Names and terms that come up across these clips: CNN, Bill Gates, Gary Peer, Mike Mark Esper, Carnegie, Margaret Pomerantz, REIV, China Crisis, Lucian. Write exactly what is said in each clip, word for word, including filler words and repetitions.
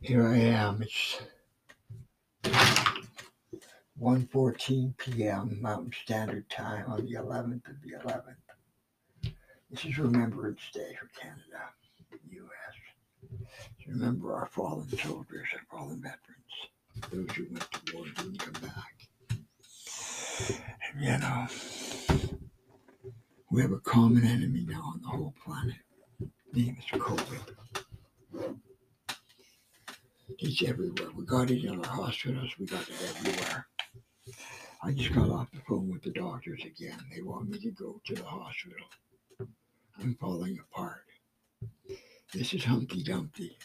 Here I am. It's one fourteen p m Mountain Standard Time on the eleventh of the eleventh. This is Remembrance Day for Canada, U S Remember our fallen soldiers, our fallen veterans, those who went to war and didn't come back. And you know, we have a common enemy now on the whole planet. His name is COVID. It's everywhere. We got it in our hospitals. We got it everywhere. I just got off the phone with the doctors again. They want me to go to the hospital. I'm falling apart. This is Humpty Dumpty.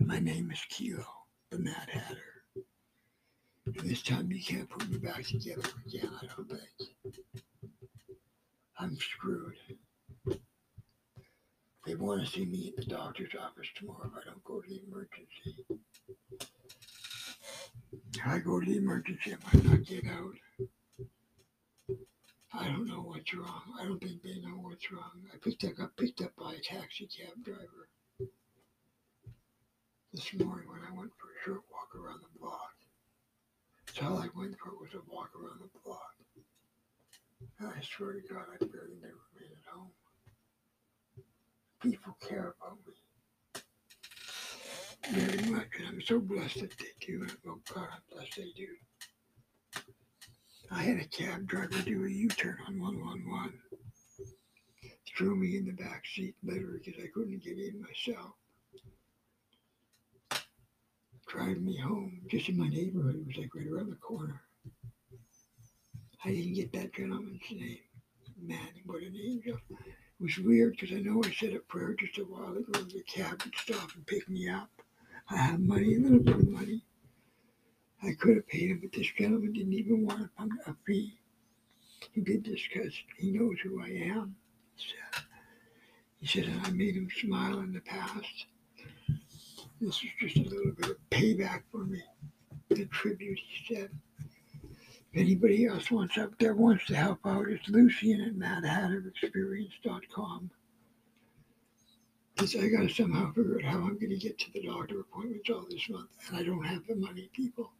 My name is Keo, the Mad Hatter. And this time you can't put me back together again, I don't think. I'm screwed. They want to see me at the doctor's office tomorrow if I don't go to the emergency. If I go to the emergency, I might not get out. I don't know what's wrong. I don't think they know what's wrong. I picked, I got picked up by a taxi cab driver this morning when I went for a short walk around the block. So all I went for was a walk around the block. And I swear to God, I barely never made it home. People care about me very much, and I'm so blessed that they do. Oh God, I'm blessed they do. I had a cab driver do a U-turn on one one one. Threw me in the back seat later because I couldn't get in myself. Drive me home, just in my neighborhood. It was like right around the corner. I didn't get that gentleman's name. Man, what an angel. It was weird because I know I said a prayer just a while ago. The cab would stop and pick me up. I have money, a little bit of money. I could have paid him, but this gentleman didn't even want a fee. He did this because he knows who I am. So, he said, and I made him smile in the past. This is just a little bit of payback for me. The tribute, he said. If anybody else wants up there wants to help out, it's Lucian at mad hatter experience dot com. I gotta somehow figure out how I'm gonna get to the doctor appointments all this month, and I don't have the money, people.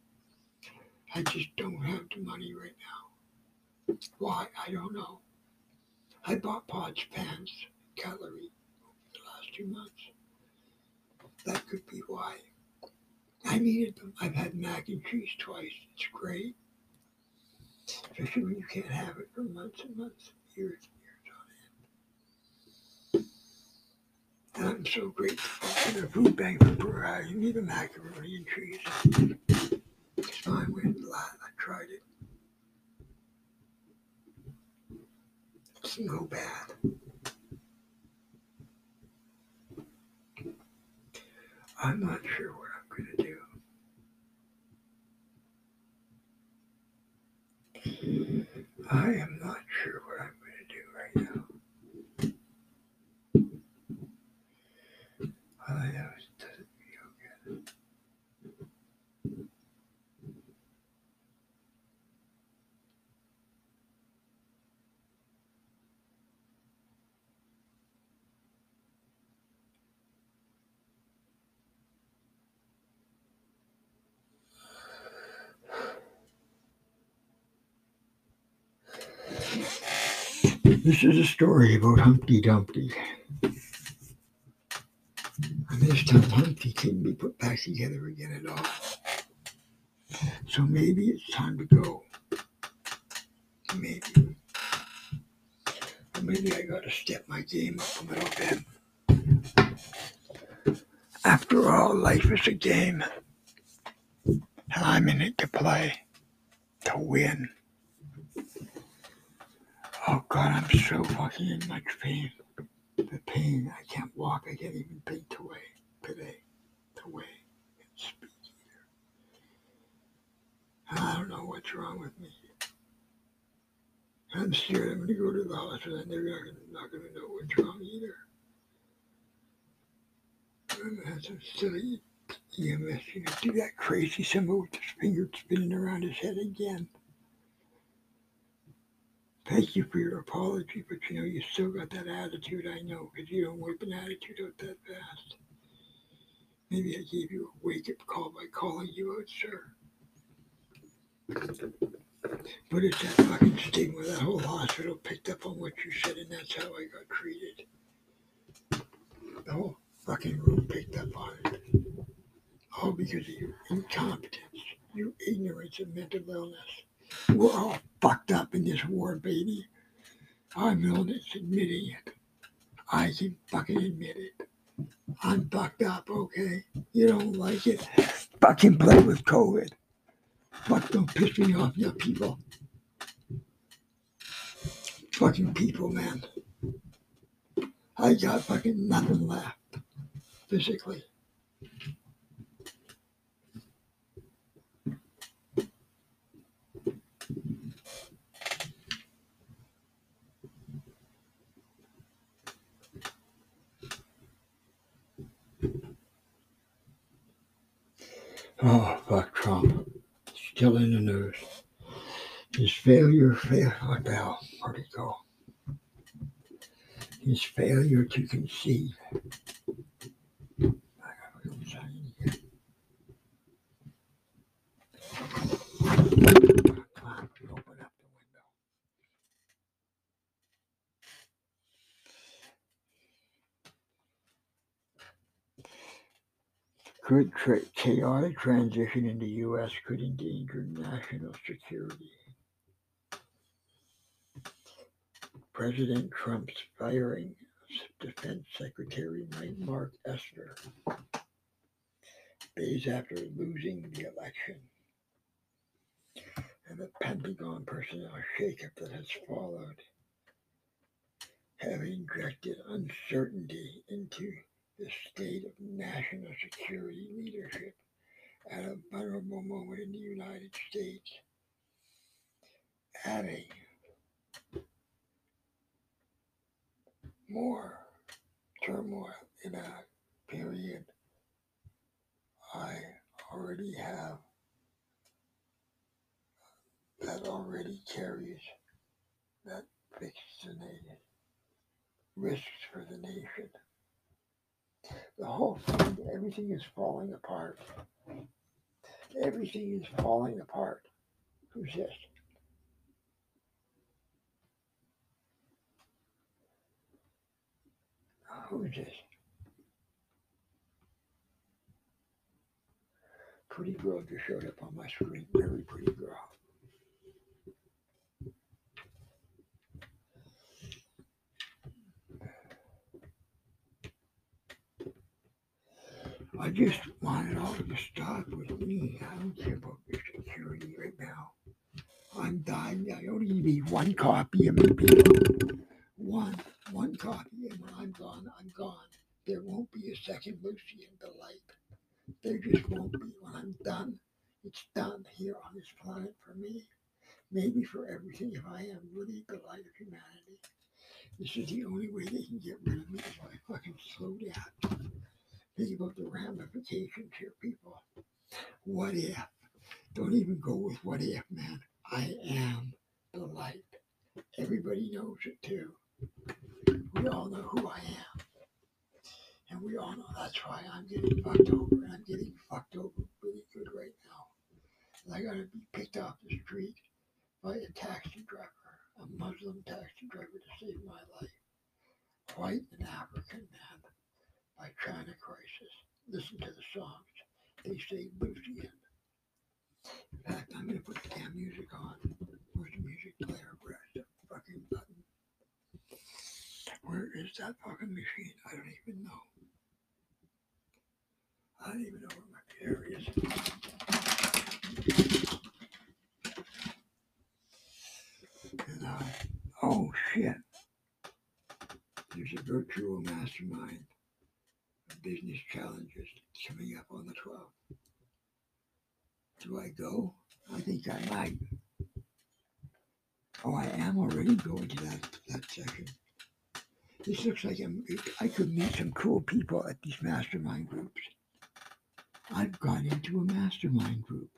I just don't have the money right now. Why? I don't know. I bought pots, pans, cutlery over the last two months. That could be why. I needed them. I've had mac and cheese twice. It's great. Especially when you can't have it for months and months, years and years on end. And I'm so grateful for the food bank for providing me the macaroni and cheese. It's fine with a lot. I tried it. It doesn't go bad. I'm not sure what I'm going to do. I am not sure what I'm going to do right now. All I know is it doesn't feel good. This is a story about Humpty Dumpty. And this time Humpty couldn't be put back together again at all. So maybe it's time to go. Maybe. Or maybe I gotta step my game up a little bit. After all, life is a game. And I'm in it to play. To win. Oh God, I'm so fucking in much pain. The pain, I can't walk, I can't even think to way, today, to way, and speak either. I don't know what's wrong with me. I'm scared I'm going to go to the hospital and they're not going to know what's wrong either. I'm going to have some silly E M S, you know, do that crazy symbol with his finger spinning around his head again. thank you for your apology, but you know, you still got that attitude, I know, because you don't wipe an attitude out that fast. Maybe I gave you a wake-up call by calling you out, sir. But it's that fucking stigma. That whole hospital picked up on what you said, and that's how I got treated. The whole fucking room picked up on it. All because of your incompetence, your ignorance of mental illness. We're all fucked up in this war, baby. I'm illness, admitting it. I can fucking admit it. I'm fucked up, okay? You don't like it? Fucking play with COVID. Fuck, don't piss me off, you people. Fucking people, man. I got fucking nothing left, physically. Oh, fuck Trump. Still in the news. His failure, fail, what the hell, where'd it go? His failure to conceive. I gotta go sign again. Come on, open up the window. Could tra- chaotic transition in the U S could endanger national security. President Trump's firing of Defense Secretary Mike Mark Esper days after losing the election, and the Pentagon personnel shakeup that has followed have injected uncertainty into the state of national security leadership at a vulnerable moment in the United States, adding more turmoil in a period I already have that already carries that fixes the nation, risks for the nation. The whole thing, everything is falling apart. Everything is falling apart. Who's this? Who's this? Pretty girl just showed up on my screen. Very pretty girl. I just want it all to stop with me. I don't care about your security right now. I'm dying. I only need one copy of me, people. One. One copy. And when I'm gone, I'm gone. There won't be a second Lucian delight. There just won't be. When I'm done, it's done here on this planet for me. Maybe for everything, if I am really the light of humanity. This is the only way they can get rid of me, if I fucking slow down. Think about the ramifications here, people. What if? Don't even go with what if, man. I am the light. Everybody knows it too. We all know who I am. And we all know that's why I'm getting fucked over. And I'm getting fucked over really good right now. And I gotta be picked off the street by a taxi driver, a Muslim taxi driver, to save my life. White and African, man. By China Crisis. Listen to the songs. They say Lucian. In fact, I'm going to put the damn music on. Where's the music player? Where's the fucking button? Where is that fucking machine? I don't even know. I don't even know where my computer is. And I, oh shit. There's a virtual mastermind. Business challenges coming up on the twelfth. Do I go? I think I might. Oh, I am already going to that that section. This looks like I'm, I could meet some cool people at these mastermind groups. I've got into a mastermind group.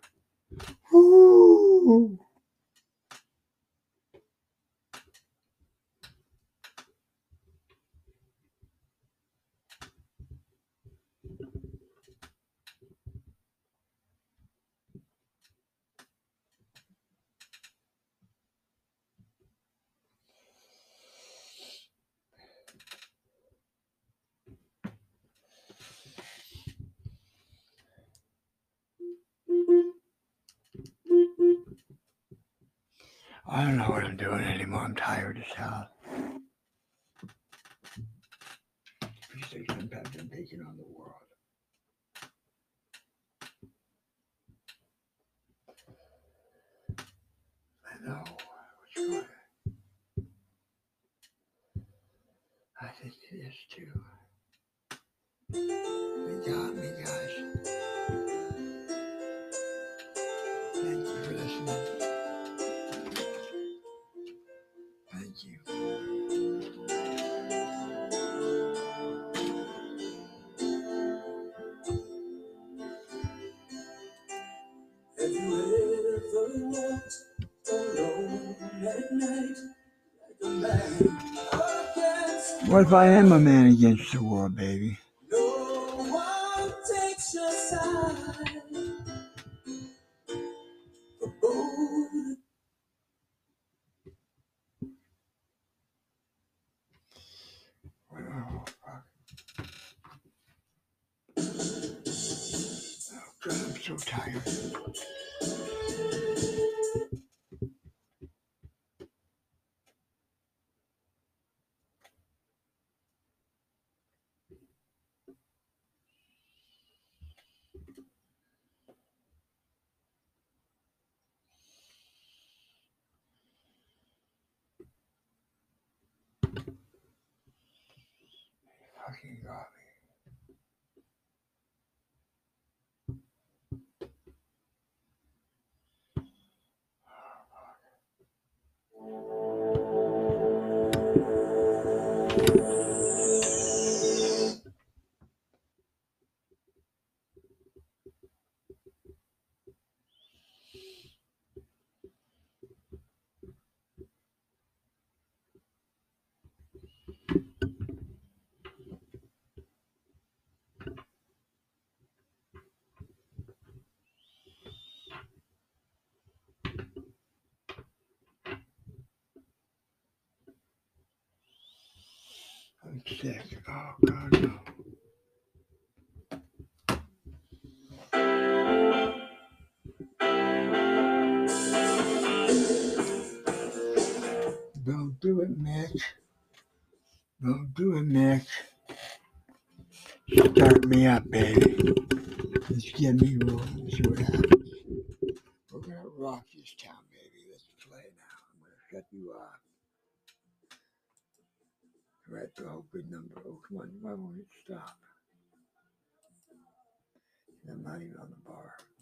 Ooh. I don't know what I'm doing anymore. I'm tired as hell. These impact I'm making on the world. I know. Which I think it is too. They got me, guys. Thank you for listening. What if I am a man against the world, baby? No one takes your side. For both. Oh, fuck. Oh, God, I'm so tired. Fucking got me. Oh, fuck. I'm sick. Oh, God, no. Don't do it, Mac. Don't do it, Mac. Start me up, baby. Let's get me rolling and see what happens. We're going to rock this town, baby. Let's play now. I'm going to shut you off. Right, oh, good number. Oh, come on. Why won't it stop? I'm not even on the bar.